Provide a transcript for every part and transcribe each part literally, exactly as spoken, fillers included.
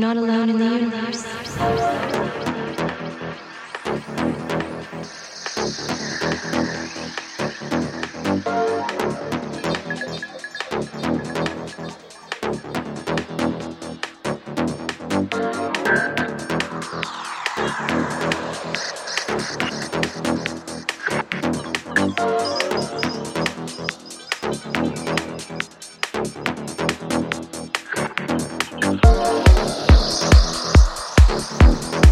We're not alone in the universe. We'll be right back.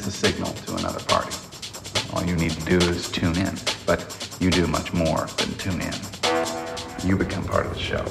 sends a signal to another party. All you need to do is tune in, but you do much more than tune in. You become part of the show.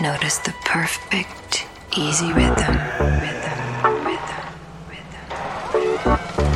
Notice the perfect, easy rhythm, rhythm, rhythm, rhythm, rhythm. Bye.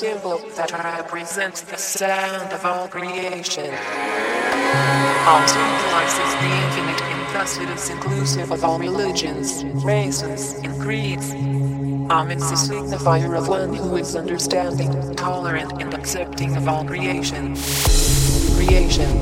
symbol that represents the sound of all creation. Om symbolizes the infinite, and thus it is inclusive of all religions, races, and creeds. Om is the signifier of one who is understanding, tolerant, and accepting of all creation. Creation.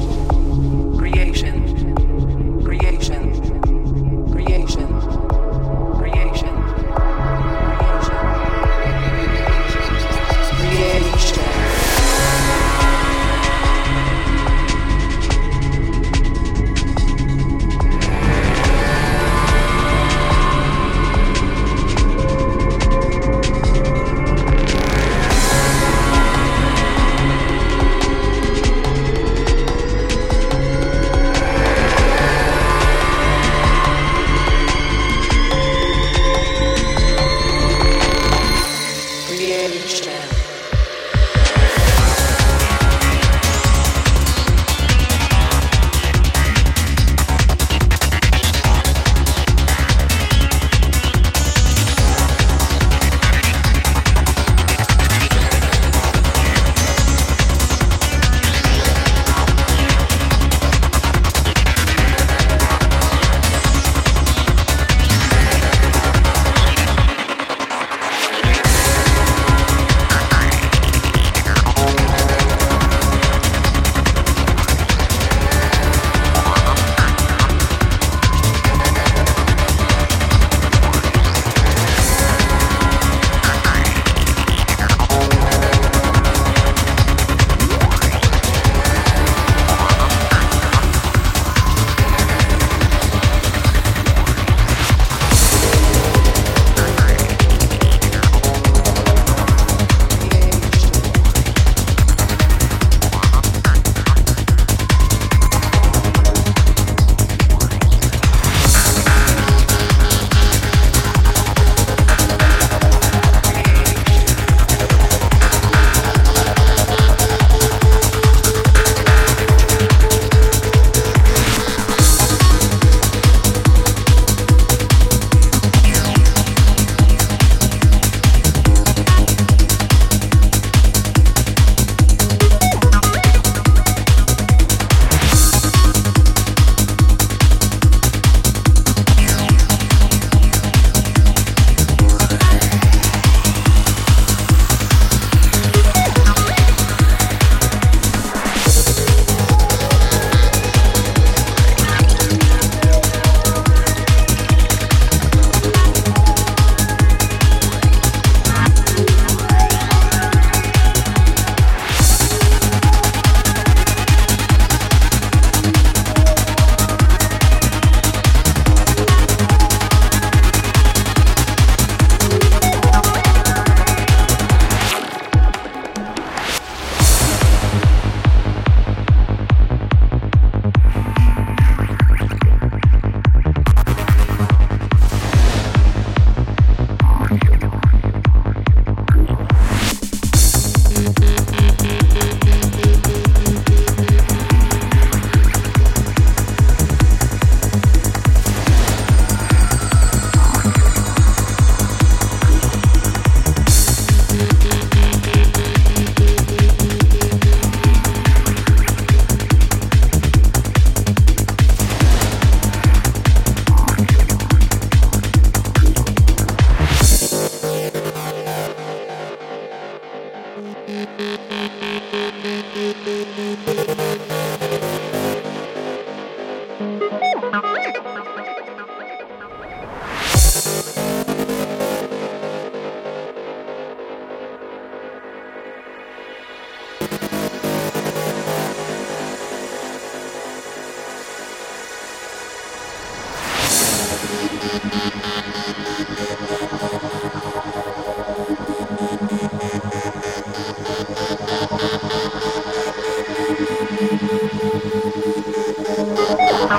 We'll be right back.